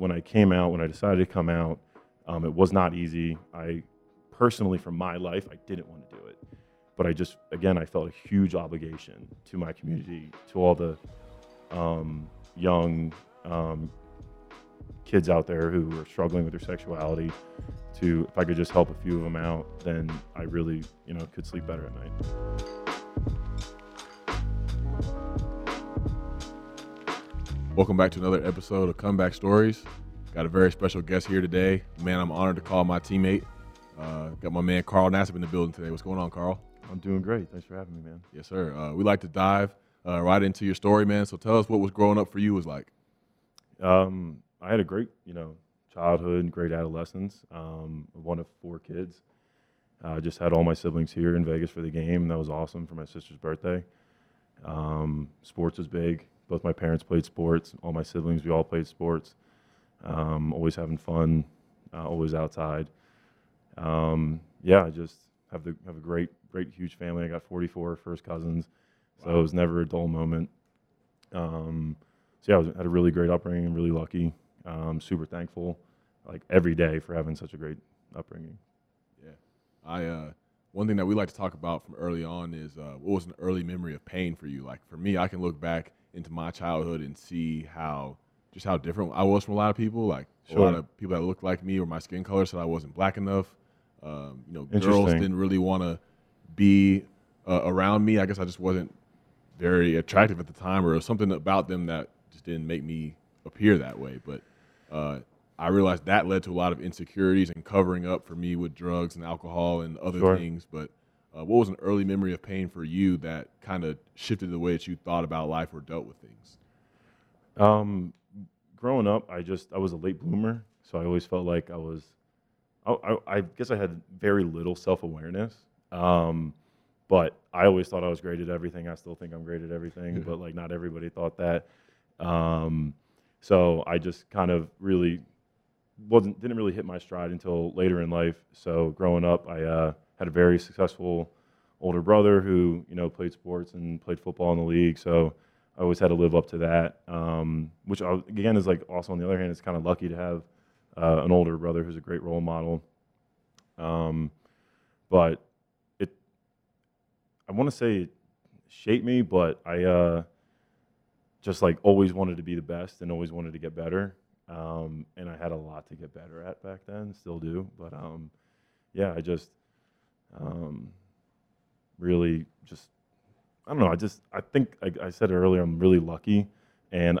when I decided to come out, it was not easy. I personally, for my life, I didn't want to do it. But I just, again, I felt a huge obligation to my community, to all the young kids out there who are struggling with their sexuality, to, if I could just help a few of them out, then I really, you know, could sleep better at night. Welcome back to another episode of Comeback Stories. Got a very special guest here today. Man, I'm honored to call my teammate. Got my man Carl Nassib in the building today. What's going on, Carl? I'm doing great. Thanks for having me, man. Yes, sir. We like to dive right into your story, man. So tell us what was growing up for you was like. I had a great, you know, childhood and great adolescence. One of four kids. I just had all my siblings here in Vegas for the game. And that was awesome for my sister's birthday. Sports was big. Both my parents played sports. All my siblings, we all played sports. Always having fun. Always outside. Yeah, I just have a great, huge family. I got 44 first cousins, so it was never a dull moment. So yeah, I had a really great upbringing, really lucky, super thankful, like every day for having such a great upbringing. Yeah, one thing that we like to talk about from early on is what was an early memory of pain for you? Like for me, I can look back into my childhood and see just how different I was from a lot of people. Like a lot of people that looked like me or my skin color said I wasn't black enough. You know, girls didn't really want to be around me. I guess I just wasn't very attractive at the time, or something about them that just didn't make me appear that way. But I realized that led to a lot of insecurities and covering up for me with drugs and alcohol and other things. But what was an early memory of pain for you that kind of shifted the way that you thought about life or dealt with things? Growing up, I was a late bloomer, so I always felt like I guess I had very little self-awareness, but I always thought I was great at everything. I still think I'm great at everything, but like not everybody thought that. So I just kind of really didn't really hit my stride until later in life. So growing up, I had a very successful older brother who, you know, played sports and played football in the league. So I always had to live up to that, which again is like also on the other hand, it's kind of lucky to have an older brother who's a great role model. But I want to say it shaped me, but I just like always wanted to be the best and always wanted to get better. And I had a lot to get better at back then, still do. But yeah, I just really just, I don't know. I think I said it earlier, I'm really lucky. And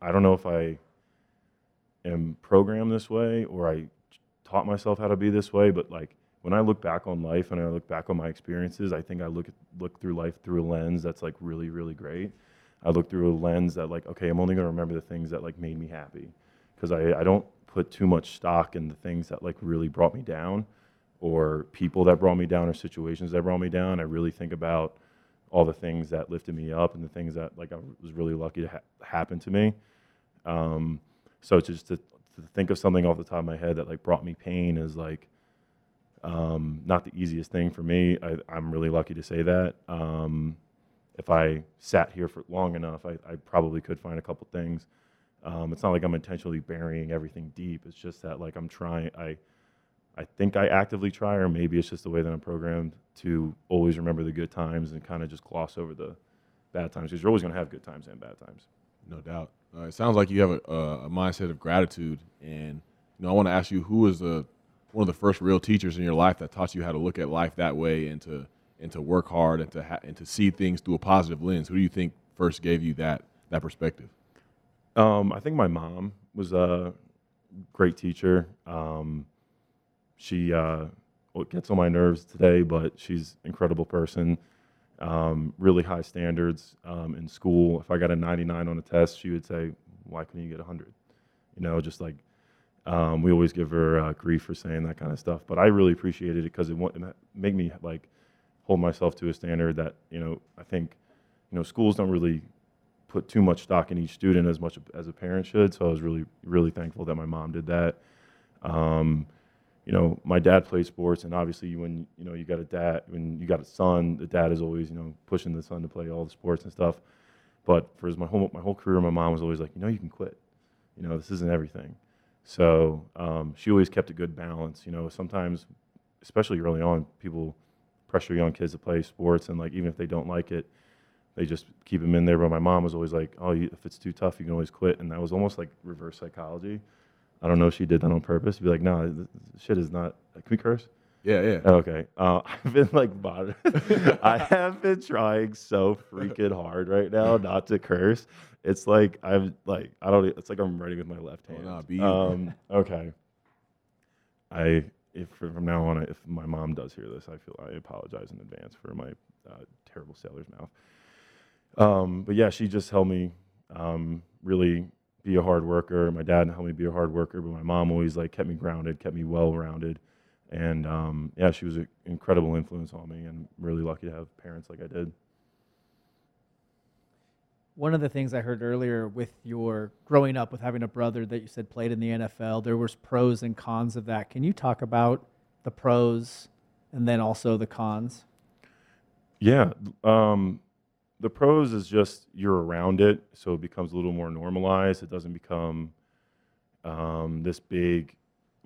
I don't know if I am programmed this way or I taught myself how to be this way, but like when I look back on life and I look back on my experiences, I think I look through life through a lens that's like really, really great. I look through a lens that like, okay, I'm only going to remember the things that like made me happy, because I don't put too much stock in the things that like really brought me down, or people that brought me down, or situations that brought me down. I really think about all the things that lifted me up and the things that like I was really lucky to happen to me. So just to think of something off the top of my head that like brought me pain is like not the easiest thing for me. I'm really lucky to say that. If I sat here for long enough, I probably could find a couple things. It's not like I'm intentionally burying everything deep. It's just that like I'm trying. I think I actively try, or maybe it's just the way that I'm programmed to always remember the good times and kind of just gloss over the bad times, because you're always going to have good times and bad times. No doubt. It sounds like you have a mindset of gratitude, and you know I want to ask you, who was one of the first real teachers in your life that taught you how to look at life that way, and to work hard, and to see things through a positive lens? Who do you think first gave you that perspective? I think my mom was a great teacher. She gets on my nerves today, but she's an incredible person. Really high standards in school. If I got a 99 on a test, she would say, "Why couldn't you get 100?" You know, just like we always give her grief for saying that kind of stuff. But I really appreciated it, because it made me like hold myself to a standard that, you know, I think, you know, schools don't really put too much stock in each student as much as a parent should. So I was really, really thankful that my mom did that. You know, my dad played sports, and obviously when, you know, you got a dad, when you got a son, the dad is always, you know, pushing the son to play all the sports and stuff. But for my whole career, my mom was always like, you know, you can quit. You know, this isn't everything. So she always kept a good balance. You know, sometimes, especially early on, people pressure young kids to play sports, and like even if they don't like it, they just keep them in there. But my mom was always like, "Oh, if it's too tough, you can always quit." And that was almost like reverse psychology. I don't know if she did that on purpose. She'd be like, "No, this shit is not." Can we curse? Yeah, yeah. Okay. I've been like bothered. I have been trying so freaking hard right now not to curse. It's like it's like I'm writing with my left hand. Oh, no, okay. If from now on, if my mom does hear this, I apologize in advance for my terrible sailor's mouth. But yeah, she just helped me really be a hard worker. My dad helped me be a hard worker, but my mom always like kept me grounded, kept me well-rounded, and yeah, she was an incredible influence on me, and I'm really lucky to have parents like I did. One of the things I heard earlier with your growing up with having a brother that you said played in the NFL, there was pros and cons of that. Can you talk about the pros and then also the cons? Yeah. The pros is just you're around it, so it becomes a little more normalized. It doesn't become this big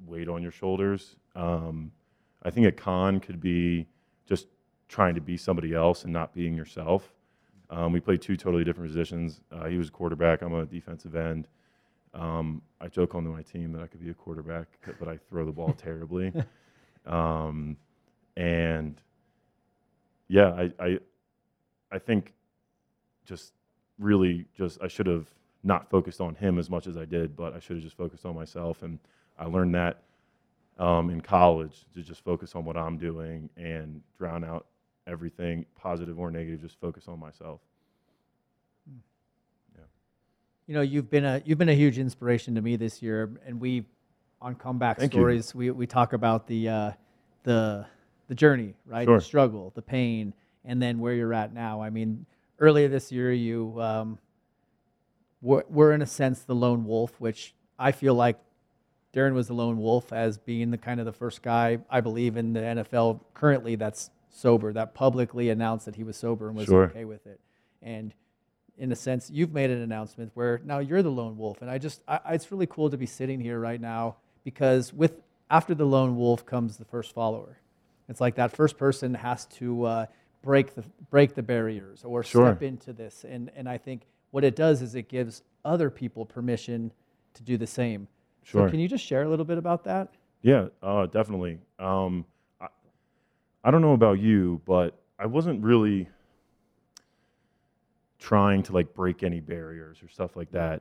weight on your shoulders. I think a con could be just trying to be somebody else and not being yourself. We played two totally different positions. He was a quarterback. I'm a defensive end. I joke on my team that I could be a quarterback, but I throw the ball terribly. And, yeah, I think just really just I should have not focused on him as much as I did, but I should have just focused on myself. And I learned that in college to just focus on what I'm doing and drown out everything, positive or negative, just focus on myself. Yeah. You know, you've been a huge inspiration to me this year, and we on Comeback Thank Stories you. we talk about the journey, right? Sure. The struggle, the pain, and then where you're at now. I mean, earlier this year you were in a sense the lone wolf, which I feel like Darren was the lone wolf as being the kind of the first guy I believe in the NFL currently that's sober, that publicly announced that he was sober and was sure. okay with it. And in a sense, you've made an announcement where now you're the lone wolf. And I it's really cool to be sitting here right now because after the lone wolf comes the first follower. It's like that first person has to break the barriers or sure. step into this. And I think what it does is it gives other people permission to do the same. Sure. So can you just share a little bit about that? Yeah, definitely. I don't know about you, but I wasn't really trying to like break any barriers or stuff like that.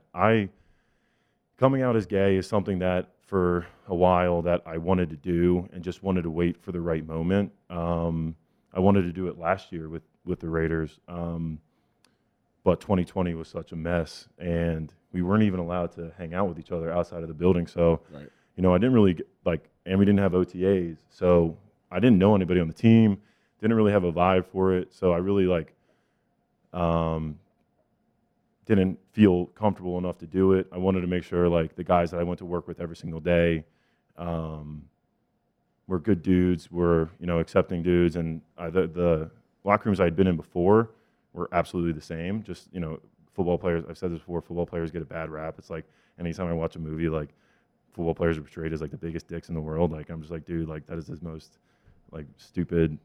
Coming out as gay is something that for a while that I wanted to do and just wanted to wait for the right moment. I wanted to do it last year with the Raiders, but 2020 was such a mess, and we weren't even allowed to hang out with each other outside of the building. So, right. you know, I didn't really and we didn't have OTAs, so. I didn't know anybody on the team, didn't really have a vibe for it, so I really didn't feel comfortable enough to do it. I wanted to make sure the guys that I went to work with every single day were good dudes, were accepting dudes, and the locker rooms I had been in before were absolutely the same. Just football players. I've said this before. Football players get a bad rap. It's like anytime I watch a movie, football players are portrayed as the biggest dicks in the world. I'm just dude, that is the most stupid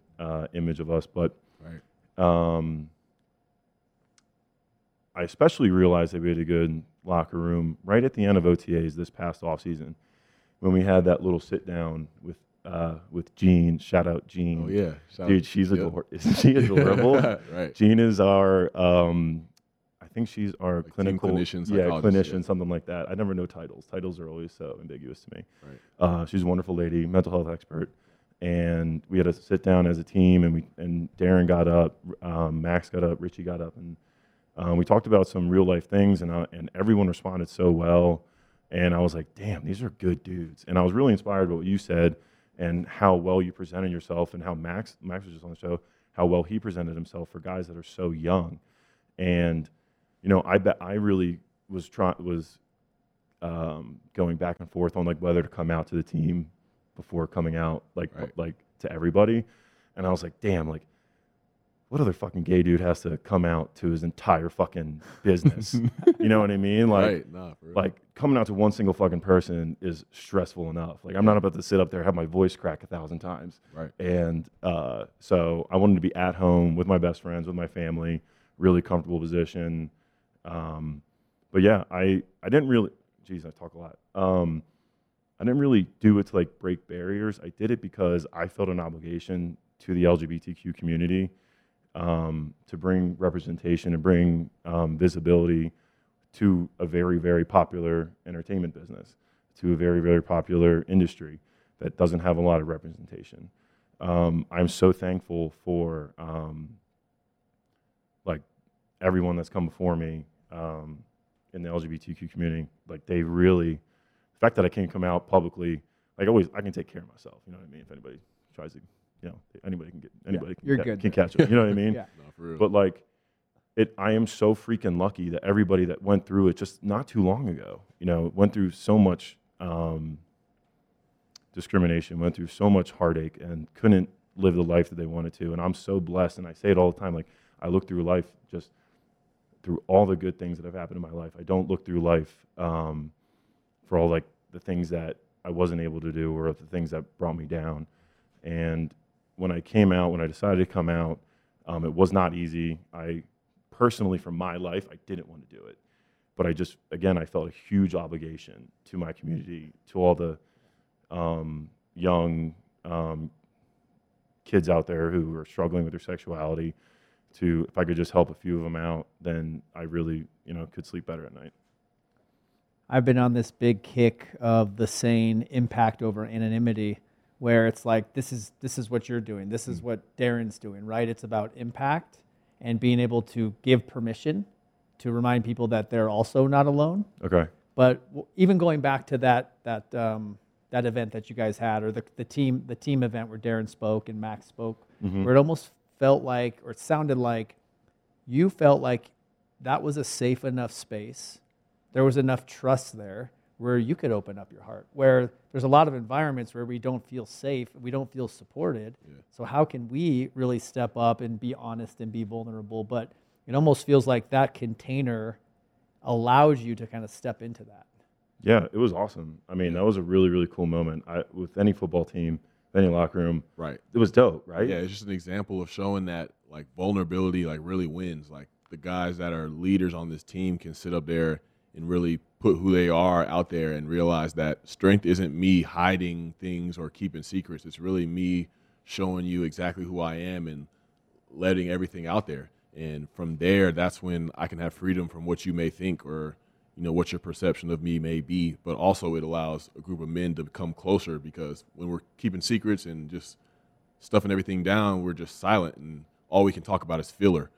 image of us. But right. I especially realized that we had a good locker room right at the end of OTAs this past off season when we had that little sit down with Jean. Shout out Jean. Oh yeah, dude, she's she is adorable. Right. Jean is our. I think she's our clinical clinician, something like that. I never know titles. Titles are always so ambiguous to me. Right. She's a wonderful lady, mental health expert, and we had to sit down as a team, and Darren got up, Max got up, Richie got up, and we talked about some real life things, and everyone responded so well, and I was like, damn, these are good dudes, and I was really inspired by what you said and how well you presented yourself, and how Max was just on the show, how well he presented himself for guys that are so young, and. I bet I really was going back and forth on whether to come out to the team before coming out to everybody, and I was like, damn, what other fucking gay dude has to come out to his entire fucking business? You know what I mean? Like, right, nah, for real. Like coming out to one single fucking person is stressful enough. Like, I'm not about to sit up there and have my voice crack 1,000 times. Right. And so I wanted to be at home with my best friends, with my family, really comfortable position. But yeah, I didn't really, geez, I talk a lot. I didn't really do it to like break barriers. I did it because I felt an obligation to the LGBTQ community to bring representation and bring visibility to a very, very popular entertainment business, to a very, very popular industry that doesn't have a lot of representation. I'm so thankful for like everyone that's come before me in the LGBTQ community. Like they really, the fact that I can come out publicly, like always, I can take care of myself. You know what I mean? If anybody tries to, you know, anybody can catch it. You know what I mean? Yeah. No, for real. But like, I am so freaking lucky that everybody that went through it just not too long ago, you know, went through so much discrimination, went through so much heartache, and couldn't live the life that they wanted to. And I'm so blessed, and I say it all the time. Like, I look through life just through all the good things that have happened in my life. I don't look through life for all like the things that I wasn't able to do or the things that brought me down. And when I decided to come out, it was not easy. I personally, for my life, I didn't want to do it. But I just, again, I felt a huge obligation to my community, to all the young kids out there who are struggling with their sexuality, to, if I could just help a few of them out, then I really, you know, could sleep better at night. I've been on this big kick of the saying impact over anonymity, where it's like, this is what you're doing. This is what Darren's doing, right? It's about impact and being able to give permission to remind people that they're also not alone. Okay. But even going back to that event that you guys had, or the team event where Darren spoke and Max spoke, mm-hmm. where it almost felt like, or it sounded like, you felt like that was a safe enough space. There was enough trust there where you could open up your heart, where there's a lot of environments where we don't feel safe, we don't feel supported. Yeah. So how can we really step up and be honest and be vulnerable? But it almost feels like that container allows you to kind of step into that. Yeah, it was awesome. I mean, that was a really, really cool moment. With any football team, any locker room. Right. It was dope, right? Yeah, it's just an example of showing that like vulnerability like really wins. Like the guys that are leaders on this team can sit up there and really put who they are out there and realize that strength isn't me hiding things or keeping secrets. It's really me showing you exactly who I am and letting everything out there. And from there, that's when I can have freedom from what you may think or, you know, what your perception of me may be. But also it allows a group of men to come closer, because when we're keeping secrets and just stuffing everything down, we're just silent, and all we can talk about is filler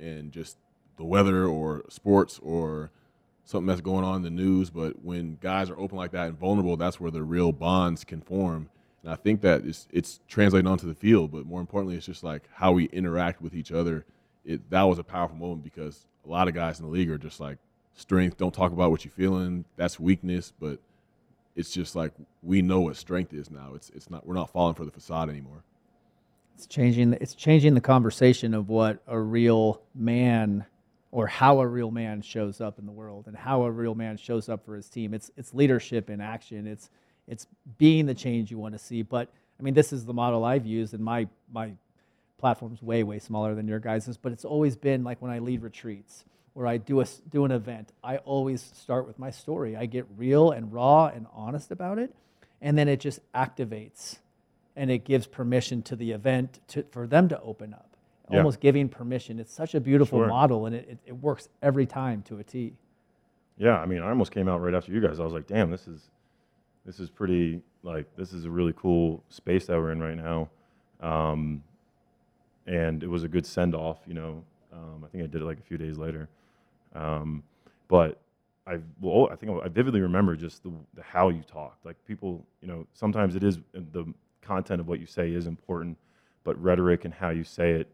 and just the weather or sports or something that's going on in the news. But when guys are open like that and vulnerable, that's where the real bonds can form. And I think that it's translating onto the field, but more importantly, it's just like how we interact with each other. That was a powerful moment, because a lot of guys in the league are just like, strength, don't talk about what you're feeling, that's weakness. But it's just like, we know what strength is now. It's not, we're not falling for the facade anymore. It's changing the conversation of what a real man, or how a real man shows up in the world, and how a real man shows up for his team. It's leadership in action. It's being the change you want to see. But I mean, this is the model I've used, and my platform's way, way smaller than your guys's, but it's always been like when I lead retreats or I do an event, I always start with my story. I get real and raw and honest about it, and then it just activates, and it gives permission to the event for them to open up. Yeah. Almost giving permission. It's such a beautiful model, and it works every time to a T. Yeah, I mean, I almost came out right after you guys. I was like, damn, this is pretty, like, this is a really cool space that we're in right now. And it was a good send-off, you know. I think I did it like a few days later. But I think I vividly remember just the how you talked. Like, people, you know, sometimes it is, the content of what you say is important, but rhetoric and how you say it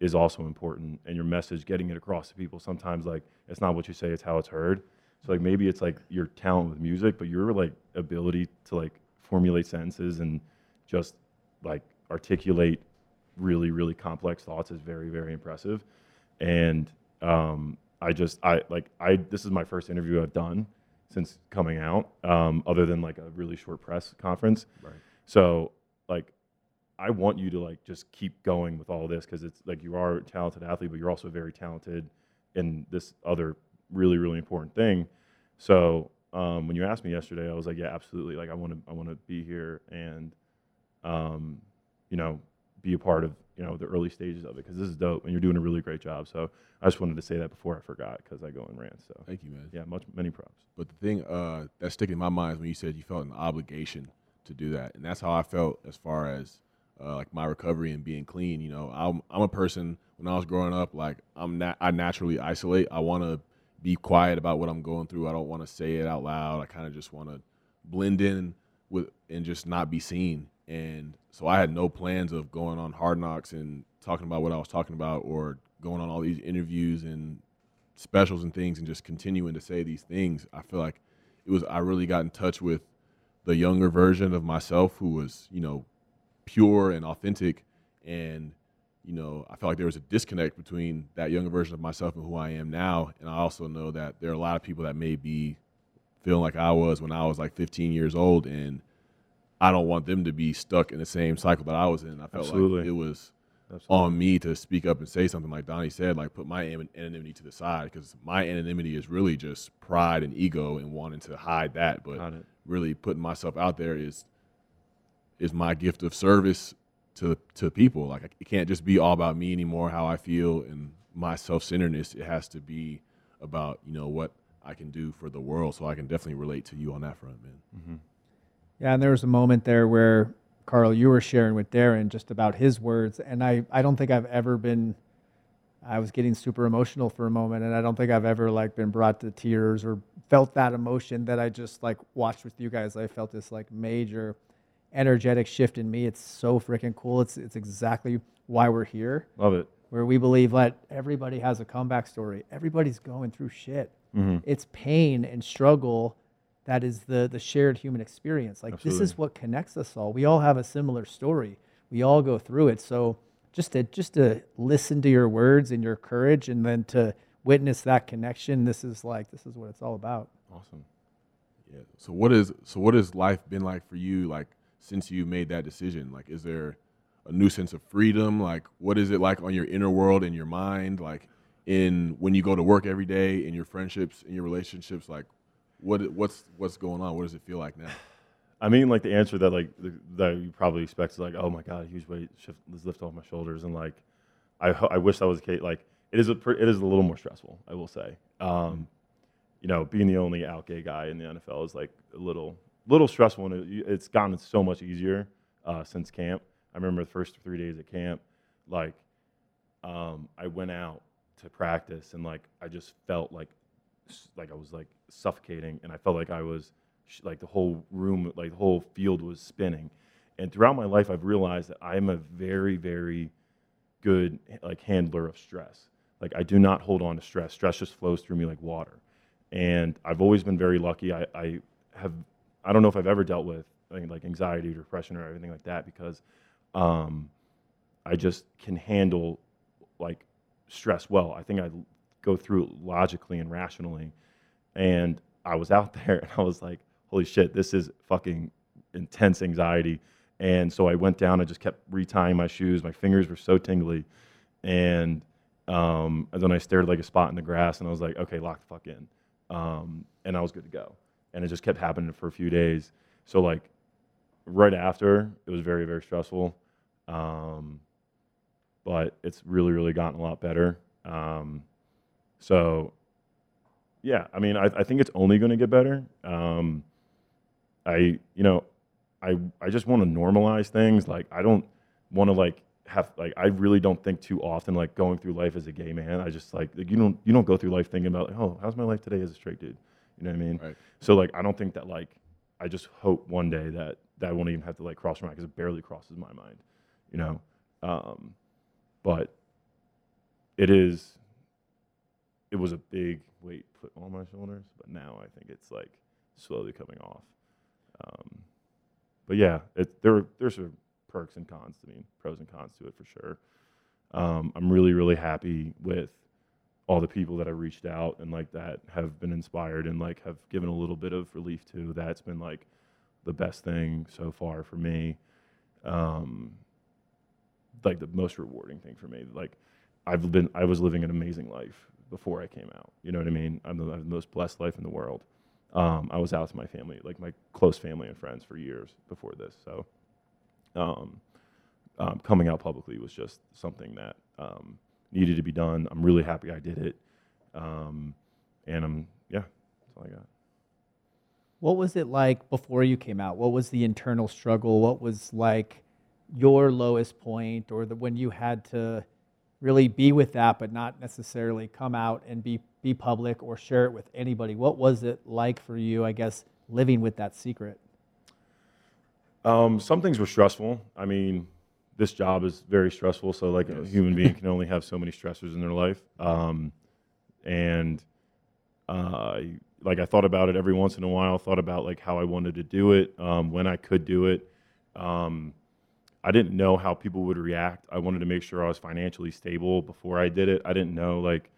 is also important, and your message, getting it across to people. Sometimes, like, it's not what you say, it's how it's heard. So, like, maybe it's like your talent with music, but your like ability to like formulate sentences and just like articulate really, really complex thoughts is very, very impressive. And this is my first interview I've done since coming out, other than like a really short press conference. Right. So like, I want you to like just keep going with all this, because it's like, you are a talented athlete, but you're also very talented in this other really, really important thing. So when you asked me yesterday, I was like, yeah, absolutely. Like I want to be here and, you know, be a part of, you know, the early stages of it, because this is dope and you're doing a really great job. So I just wanted to say that before I forgot, because I go and rant. So thank you, man. Yeah, many props. But the thing that's sticking in my mind is when you said you felt an obligation to do that, and that's how I felt as far as like my recovery and being clean. You know, I'm a person, when I was growing up, like I naturally isolate. I want to be quiet about what I'm going through. I don't want to say it out loud. I kind of just want to blend in with and just not be seen. And so I had no plans of going on Hard Knocks and talking about what I was talking about, or going on all these interviews and specials and things and just continuing to say these things. I feel like I really got in touch with the younger version of myself, who was, you know, pure and authentic. And, you know, I felt like there was a disconnect between that younger version of myself and who I am now. And I also know that there are a lot of people that may be feeling like I was when I was like 15 years old, and I don't want them to be stuck in the same cycle that I was in. I felt like it was on me to speak up and say something, like Donnie said, like put my anonymity to the side, because my anonymity is really just pride and ego and wanting to hide that. But really putting myself out there is my gift of service to people. Like it can't just be all about me anymore, how I feel and my self-centeredness. It has to be about, you know, what I can do for the world. So I can definitely relate to you on that front, man. Mm-hmm. Yeah, and there was a moment there where, Carl, you were sharing with Darren just about his words, and I don't think I've ever been, I was getting super emotional for a moment, and I don't think I've ever like been brought to tears or felt that emotion that I just like watched with you guys. I felt this like major energetic shift in me. It's so freaking cool. It's exactly why we're here. Love it. Where we believe that everybody has a comeback story. Everybody's going through shit. Mm-hmm. It's pain and struggle. That is the shared human experience. Like, absolutely. This is what connects us all. We all have a similar story. We all go through it. So just to listen to your words and your courage, and then to witness that connection, this is what it's all about. Awesome. Yeah. So what has life been like for you, like since you made that decision? Like, is there a new sense of freedom? Like, what is it like on your inner world, in your mind, like in when you go to work every day, in your friendships, in your relationships, like what's going on? What does it feel like now? I mean, like the answer that like that you probably expect is like, oh my God, a huge weight lift off my shoulders, and like I wish that was the case. Like it is a little more stressful, I will say. You know, being the only out gay guy in the NFL is like a little stressful, and it's gotten so much easier since camp. I remember the first 3 days at camp, like I went out to practice, and like I just felt like I was like suffocating, and I felt like I was like the whole room, like the whole field was spinning. And throughout my life, I've realized that I'm a very, very good like handler of stress. Like I do not hold on to stress. Stress just flows through me like water. And I've always been very lucky. I don't know if I've ever dealt with like anxiety or depression or anything like that, because I just can handle like stress well. I think I go through it logically and rationally. And I was out there and I was like, holy shit, this is fucking intense anxiety. And so I went down, I just kept retying my shoes. My fingers were so tingly. And then I stared at like a spot in the grass, and I was like, okay, lock the fuck in. And I was good to go. And it just kept happening for a few days. So like right after, it was very, very stressful. But it's really, really gotten a lot better. So yeah, I mean, I think it's only going to get better. I just want to normalize things. Like, I don't want to like have, like, I really don't think too often, like going through life as a gay man. I just like you don't go through life thinking about like, oh, how's my life today as a straight dude? You know what I mean? Right. So like, I don't think that like, I just hope one day that I won't even have to like cross my mind, because it barely crosses my mind, you know? But it is, it was a big weight put on my shoulders, but now I think it's like slowly coming off. But yeah, there's a perks and cons to me, pros and cons to it for sure. I'm really, really happy with all the people that I reached out and like that have been inspired and like have given a little bit of relief to. That's been like the best thing so far for me. Like the most rewarding thing for me. Like I was living an amazing life before I came out. You know what I mean? I have the most blessed life in the world. I was out to my family, like my close family and friends for years before this. So coming out publicly was just something that needed to be done. I'm really happy I did it. That's all I got. What was it like before you came out? What was the internal struggle? What was like your lowest point or when you had to really be with that but not necessarily come out and be public or share it with anybody? What was it like for you, I guess, living with that secret? Some things were stressful. I mean, this job is very stressful, so like a human being can only have so many stressors in their life. I thought about it every once in a while, thought about like how I wanted to do it, when I could do it. I didn't know how people would react. I wanted to make sure I was financially stable before I did it. I didn't know like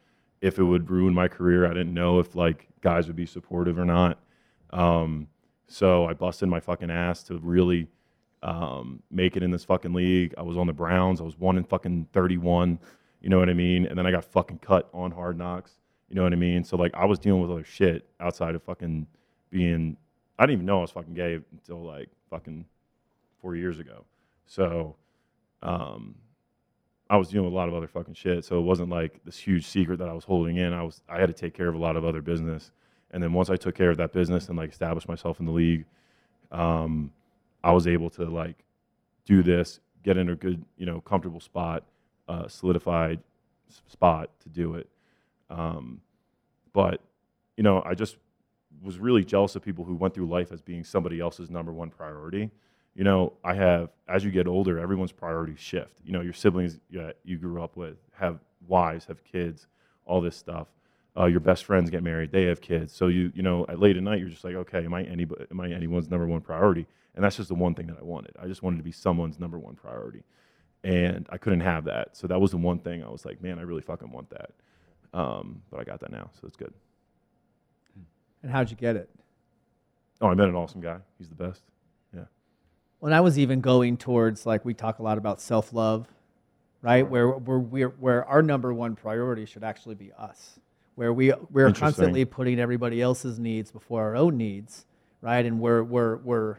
if it would ruin my career. I didn't know if like guys would be supportive or not. So I busted my fucking ass to really make it in this fucking league. I was on the Browns. I was 1 in fucking 31. You know what I mean? And then I got fucking cut on Hard Knocks. You know what I mean? So like I was dealing with other shit outside of fucking being, I didn't even know I was fucking gay until like fucking 4 years ago. So I was dealing with a lot of other fucking shit. So it wasn't like this huge secret that I was holding in. I had to take care of a lot of other business. And then once I took care of that business and like established myself in the league, I was able to like do this, get in a good, comfortable spot, solidified spot to do it. But I just was really jealous of people who went through life as being somebody else's number one priority. You know, I have, as you get older, everyone's priorities shift. You know, your siblings you grew up with have wives, have kids, all this stuff. Your best friends get married, they have kids. So you at late at night, you're just like, okay, am I anyone's number one priority? And that's just the one thing that I wanted. I just wanted to be someone's number one priority. And I couldn't have that. So that was the one thing I was like, man, I really fucking want that. But I got that now, so it's good. And how'd you get it? Oh, I met an awesome guy. He's the best. Yeah. When I was even going towards, like, we talk a lot about self-love, right? Where our number one priority should actually be us, where we're constantly putting everybody else's needs before our own needs, right? And we're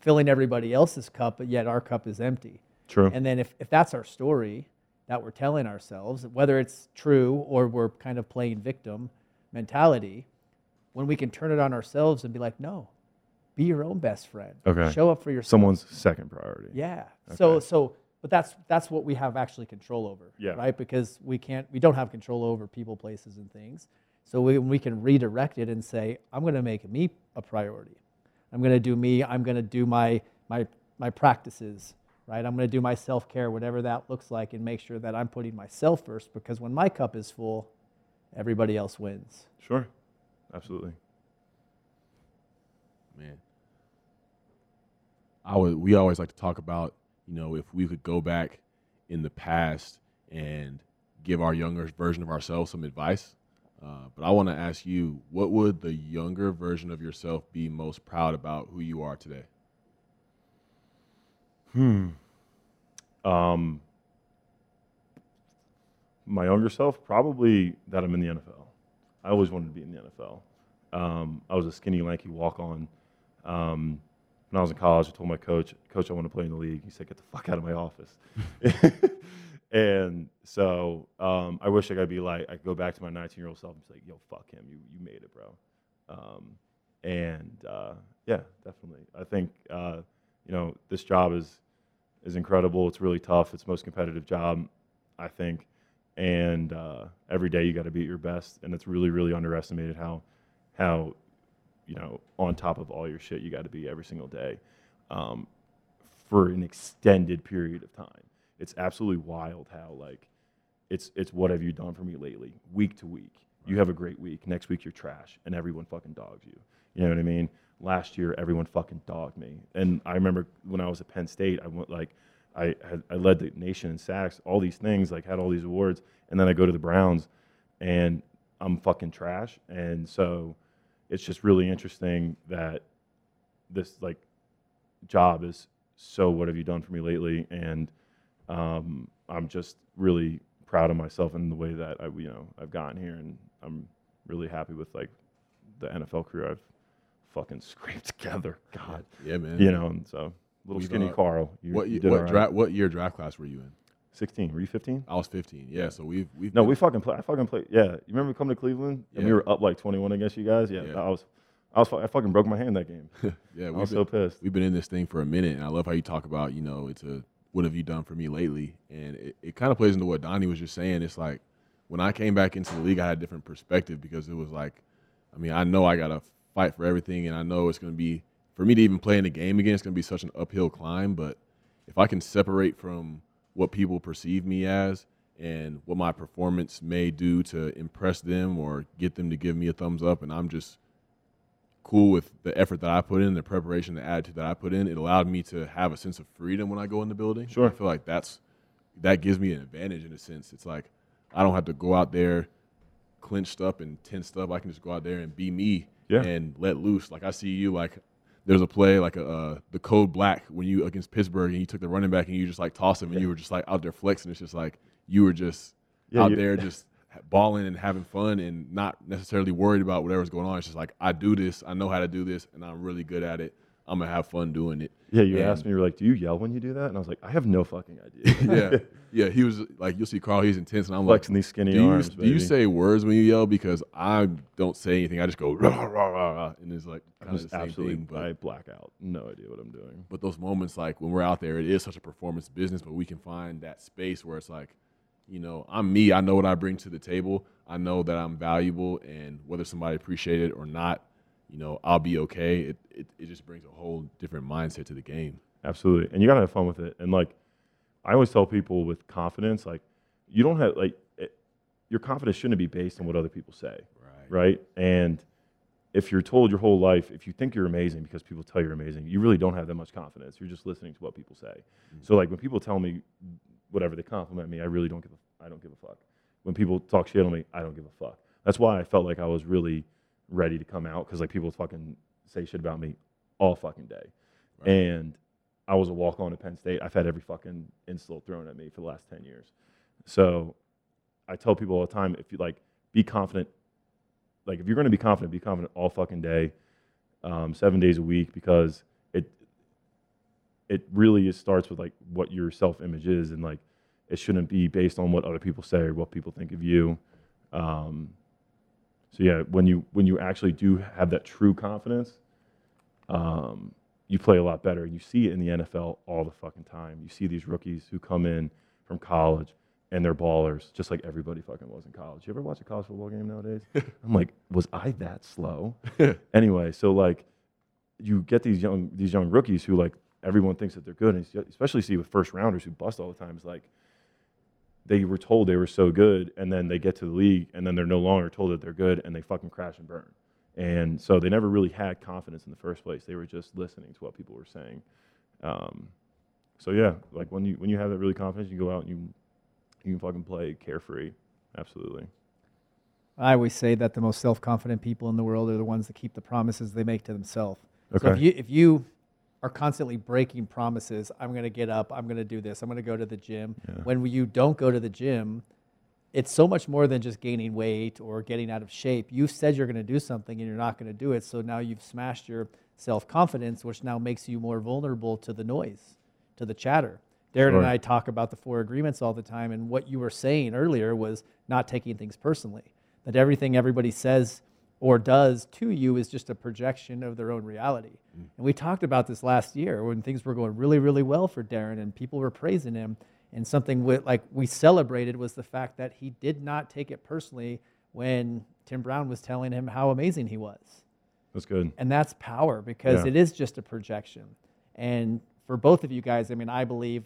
filling everybody else's cup, but yet our cup is empty. True. And then if that's our story that we're telling ourselves, whether it's true or we're kind of playing victim mentality, when we can turn it on ourselves and be like, no, be your own best friend. Okay. Show up for yourself. Someone's second priority. Yeah. Okay. So, but that's what we have actually control over, yeah, right? Because we don't have control over people, places, and things. So we can redirect it and say, I'm going to make me a priority. I'm going to do me. I'm going to do my practices. Right? I'm going to do my self-care, whatever that looks like, and make sure that I'm putting myself first, because when my cup is full, everybody else wins. Sure. Absolutely. Man. We always like to talk about, if we could go back in the past and give our younger version of ourselves some advice. But I want to ask you, what would the younger version of yourself be most proud about who you are today? My younger self, probably that I'm in the NFL. I always wanted to be in the NFL. I was a skinny, lanky walk-on. When I was in college, I told my coach, I want to play in the league. He said, get the fuck out of my office. And so I wish I could be like, I could go back to my 19-year-old self and be like, yo, fuck him. You made it, bro. Yeah, definitely. I think, this job is incredible. It's really tough. It's the most competitive job, I think. And every day you got to be at your best. And it's really, really underestimated how on top of all your shit you got to be every single day for an extended period of time. It's absolutely wild how, like, it's what have you done for me lately, week to week. You have a great week. Next week you're trash, and everyone fucking dogs you. You know what I mean? Last year, everyone fucking dogged me. And I remember when I was at Penn State, I went like, I led the nation in sacks, all these things, like had all these awards. And then I go to the Browns and I'm fucking trash. And so it's just really interesting that this like job is, so what have you done for me lately? And I'm just really proud of myself and the way that I, you know, I've gotten here, and I'm really happy with like the NFL career I've fucking scraped together. God, yeah, man. You know, and so little skinny Carl. What year draft class were you in? 16. Were you 15? I was 15. Yeah. So we've no, we fucking play. I fucking played. Yeah. You remember coming to Cleveland and we were up like 21 against you guys? Yeah. I fucking broke my hand that game. Yeah, I was so pissed. We've been in this thing for a minute, and I love how you talk about, you know, it's a what have you done for me lately, and it kind of plays into what Donnie was just saying. It's like when I came back into the league, I had a different perspective because it was like, I mean, I know I gotta fight for everything, and I know it's gonna be for me to even play in the game again. It's gonna be such an uphill climb, but if I can separate from what people perceive me as and what my performance may do to impress them or get them to give me a thumbs up, and I'm just cool with the effort that I put in, the preparation, the attitude that I put in, it allowed me to have a sense of freedom when I go in the building. Sure. I feel like that gives me an advantage in a sense. It's like I don't have to go out there clenched up and tensed up. I can just go out there and be me and let loose. Like I see you, like there's a play like the Code Black when you against Pittsburgh and you took the running back and you just like tossed him and you were just like out there flexing. It's just like you were just out there just balling and having fun and not necessarily worried about whatever's going on. It's just like, I do this, I know how to do this, and I'm really good at it. I'm going to have fun doing it. Yeah, you asked me, you were like, do you yell when you do that? And I was like, I have no fucking idea. Yeah, he was like, you'll see Carl, he's intense, and I'm flexing these skinny arms, baby. Do you say words when you yell? Because I don't say anything. I just go, rah, rah, rah, rah, and it's like kind of the same thing. But I black out. No idea what I'm doing. But those moments, like when we're out there, it is such a performance business, but we can find that space where it's like, you know, I'm me. I know what I bring to the table. I know that I'm valuable, and whether somebody appreciates it or not, you know, I'll be okay. It just brings a whole different mindset to the game. Absolutely, and you gotta have fun with it. And like, I always tell people with confidence, like, you don't have like your confidence shouldn't be based on what other people say, right? And if you're told your whole life, if you think you're amazing because people tell you're amazing, you really don't have that much confidence. You're just listening to what people say. Mm-hmm. So like when people tell me whatever they compliment me, I really don't give a, I don't give a fuck. When people talk shit on me, I don't give a fuck. That's why I felt like I was really ready to come out, because like people fucking say shit about me all fucking day. Right. And I was a walk-on at Penn State. I've had every fucking insult thrown at me for the last 10 years. So I tell people all the time, if you like, be confident. Like if you're gonna be confident all fucking day, 7 days a week, because it really starts with like what your self-image is, and like it shouldn't be based on what other people say or what people think of you. So yeah, when you actually do have that true confidence, you play a lot better, and you see it in the NFL all the fucking time. You see these rookies who come in from college and they're ballers, just like everybody fucking was in college. You ever watch a college football game nowadays? I'm like, was I that slow? Anyway, so like you get these young rookies who like, everyone thinks that they're good, and especially see with first-rounders who bust all the time. It's like they were told they were so good, and then they get to the league, and then they're no longer told that they're good, and they fucking crash and burn. And so they never really had confidence in the first place. They were just listening to what people were saying. So yeah, like when you have that really confidence, you go out and you can fucking play carefree. Absolutely. I always say that the most self-confident people in the world are the ones that keep the promises they make to themselves. Okay. So if you are constantly breaking promises. I'm going to get up. I'm going to do this. I'm going to go to the gym. Yeah. When you don't go to the gym, it's so much more than just gaining weight or getting out of shape. You said you're going to do something and you're not going to do it. So now you've smashed your self-confidence, which now makes you more vulnerable to the noise, to the chatter. Darren and I talk about the four agreements all the time. And what you were saying earlier was not taking things personally, that everything everybody says or does to you is just a projection of their own reality. Mm. And we talked about this last year when things were going really, really well for Darren and people were praising him. And something we celebrated was the fact that he did not take it personally when Tim Brown was telling him how amazing he was. That's good. And that's power, because it is just a projection. And for both of you guys, I mean, I believe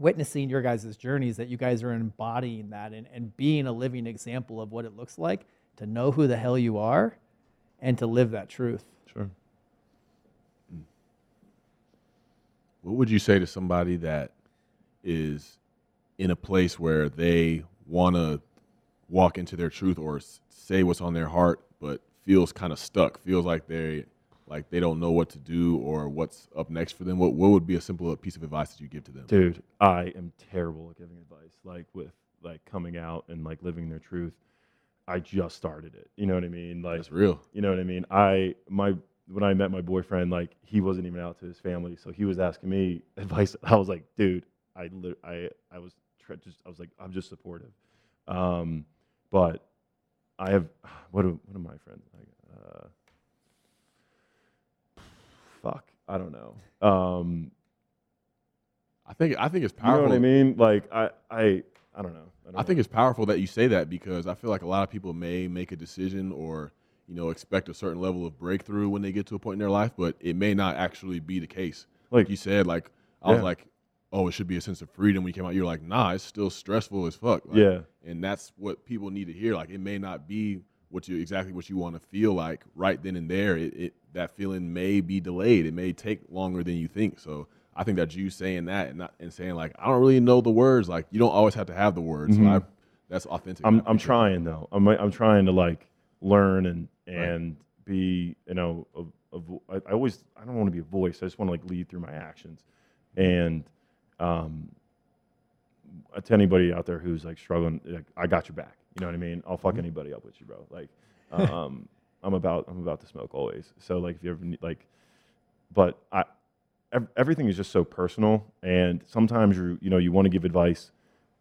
witnessing your guys' journeys, that you guys are embodying that and being a living example of what it looks like to know who the hell you are and to live that truth. Sure. What would you say to somebody that is in a place where they want to walk into their truth or say what's on their heart, but feels kind of stuck, feels like they don't know what to do or what's up next for them? What would be a simple piece of advice that you give to them? Dude, I am terrible at giving advice, with coming out and living their truth. I just started it. You know what I mean? That's real. You know what I mean? When I met my boyfriend, he wasn't even out to his family, so he was asking me advice. I was like, dude, I was like, I'm just supportive. But I have, what are my friends like? Fuck, I don't know. I think it's powerful. You know what I mean? I don't know. I think it's powerful that you say that, because I feel like a lot of people may make a decision or, expect a certain level of breakthrough when they get to a point in their life, but it may not actually be the case. Like you said, I was like, oh, it should be a sense of freedom when you came out. You're like, nah, it's still stressful as fuck. And that's what people need to hear. It may not be exactly what you want to feel like right then and there. That feeling may be delayed. It may take longer than you think. So I think that you saying that and saying I don't really know the words. You don't always have to have the words. Mm-hmm. So that's authentic. I'm trying though. I'm trying to learn and right. be I always, I don't want to be a voice. I just want to lead through my actions. And to anybody out there who's struggling, I got your back. You know what I mean? I'll fuck anybody up with you, bro. I'm about to smoke always. So if you ever need, but everything is just so personal, and sometimes you want to give advice,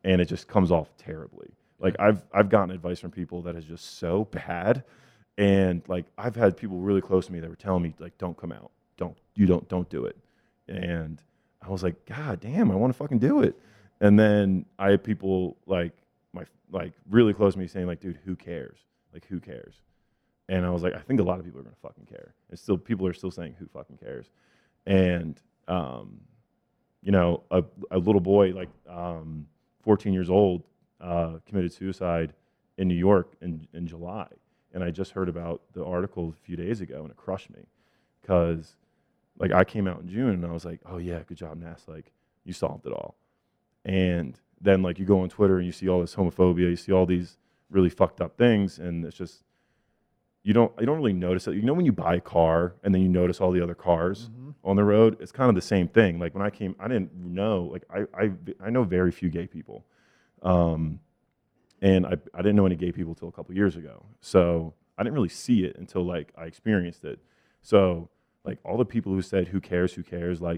and it just comes off terribly. I've gotten advice from people that is just so bad, and I've had people really close to me that were telling me don't come out, don't do it, and I was like, God damn, I want to fucking do it. And then I had people really close to me saying dude, who cares? Who cares? And I was like, I think a lot of people are gonna fucking care. And still, people are still saying, who fucking cares? And a little boy 14 years old committed suicide in New York in July. And I just heard about the article a few days ago, and it crushed me, because I came out in June, and I was like, oh, yeah, good job, Nass. You solved it all. And then, you go on Twitter, and you see all this homophobia. You see all these really fucked up things, and it's just, you don't really notice it. When you buy a car, and then you notice all the other cars mm-hmm. on the road, it's kind of the same thing. When I came, I didn't know. I know very few gay people. And I didn't know any gay people till a couple years ago. So I didn't really see it until, I experienced it. So... all the people who said, who cares,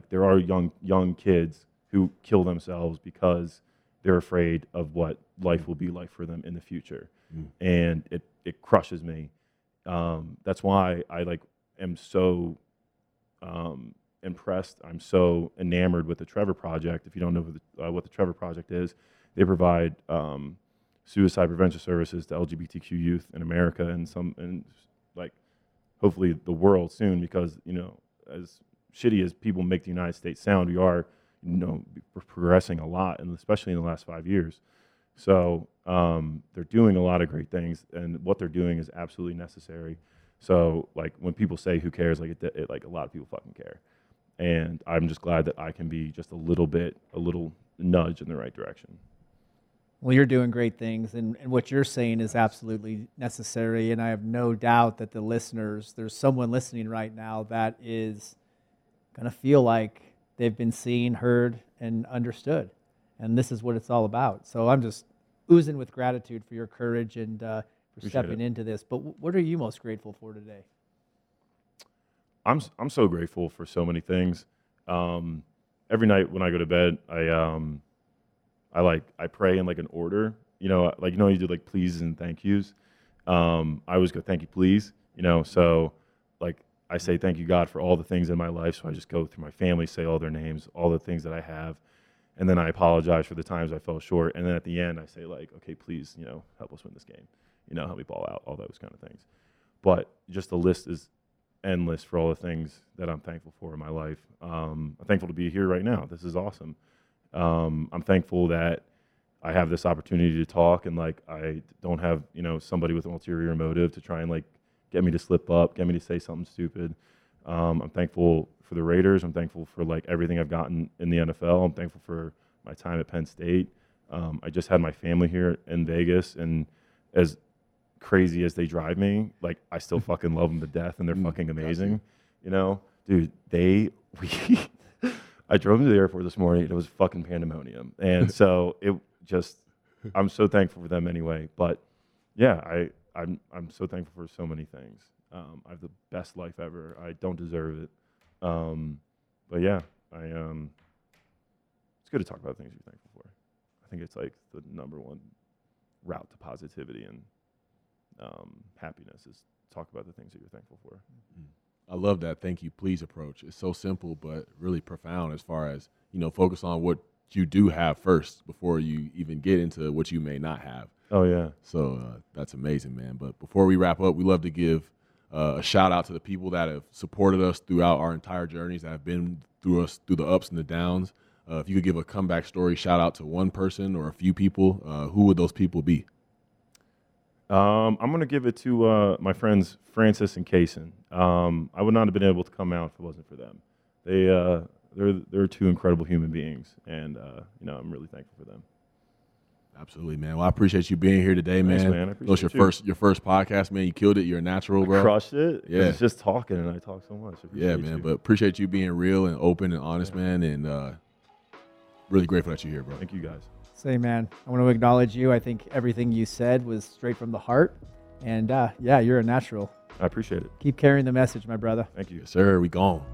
there are young kids who kill themselves because they're afraid of what life will be like for them in the future. Mm. And it crushes me. That's why I, am so impressed. I'm so enamored with the Trevor Project. If you don't know what the Trevor Project is, they provide suicide prevention services to LGBTQ youth in America and hopefully the world soon, because, as shitty as people make the United States sound, we are, progressing a lot, and especially in the last 5 years. So they're doing a lot of great things, and what they're doing is absolutely necessary. So, when people say who cares, a lot of people fucking care. And I'm just glad that I can be just a little nudge in the right direction. Well, you're doing great things, and what you're saying is absolutely necessary, and I have no doubt that there's someone listening right now that is going to feel like they've been seen, heard, and understood, and this is what it's all about. So I'm just oozing with gratitude for your courage and for stepping into this. But what are you most grateful for today? I'm so grateful for so many things. Every night when I go to bed, I pray in an order, you do pleases and thank yous. I always go thank you, please, so I say thank you, God, for all the things in my life. So I just go through my family, say all their names, all the things that I have. And then I apologize for the times I fell short. And then at the end I say okay, please, help us win this game, help me ball out, all those kind of things. But just the list is endless for all the things that I'm thankful for in my life. I'm thankful to be here right now. This is awesome. I'm thankful that I have this opportunity to talk, and I don't have, somebody with an ulterior motive to try and get me to slip up, get me to say something stupid. I'm thankful for the Raiders. I'm thankful for, like, everything I've gotten in the NFL. I'm thankful for my time at Penn State. I just had my family here in Vegas, and as crazy as they drive me, like, I still fucking love them to death, and they're fucking amazing. You know, dude, I drove them to the airport this morning, and it was fucking pandemonium. And so it just, I'm so thankful for them anyway. But yeah, I'm so thankful for so many things. I have the best life ever. I don't deserve it. But yeah, it's good to talk about things you're thankful for. I think it's like the number one route to positivity and happiness is talk about the things that you're thankful for. I love that thank you please approach. It's so simple but really profound as far as, you know, focus on what you do have first before you even get into what you may not have. Oh, yeah. So that's amazing, man. But before we wrap up, we love to give a shout out to the people that have supported us throughout our entire journeys, that have been through us through the ups and the downs. If you could give a comeback story shout out to one person or a few people, who would those people be? I'm going to give it to my friends Francis and Kaysen. I would not have been able to come out if it wasn't for them. They're two incredible human beings, and you know, I'm really thankful for them. Absolutely, man. Well, I appreciate you being here today, man. Thanks, man. I appreciate it. Your first podcast, man. You killed it. You're a natural, bro. I crushed it. Yeah. It's just talking, and I talk so much. Yeah, man. You. But appreciate you being real and open and honest, man. And really grateful that you're here, bro. Thank you, guys. Say, man, I want to acknowledge you. I think everything you said was straight from the heart. And yeah, you're a natural. I appreciate it. Keep carrying the message, my brother. Thank you. Yes, sir. We gone.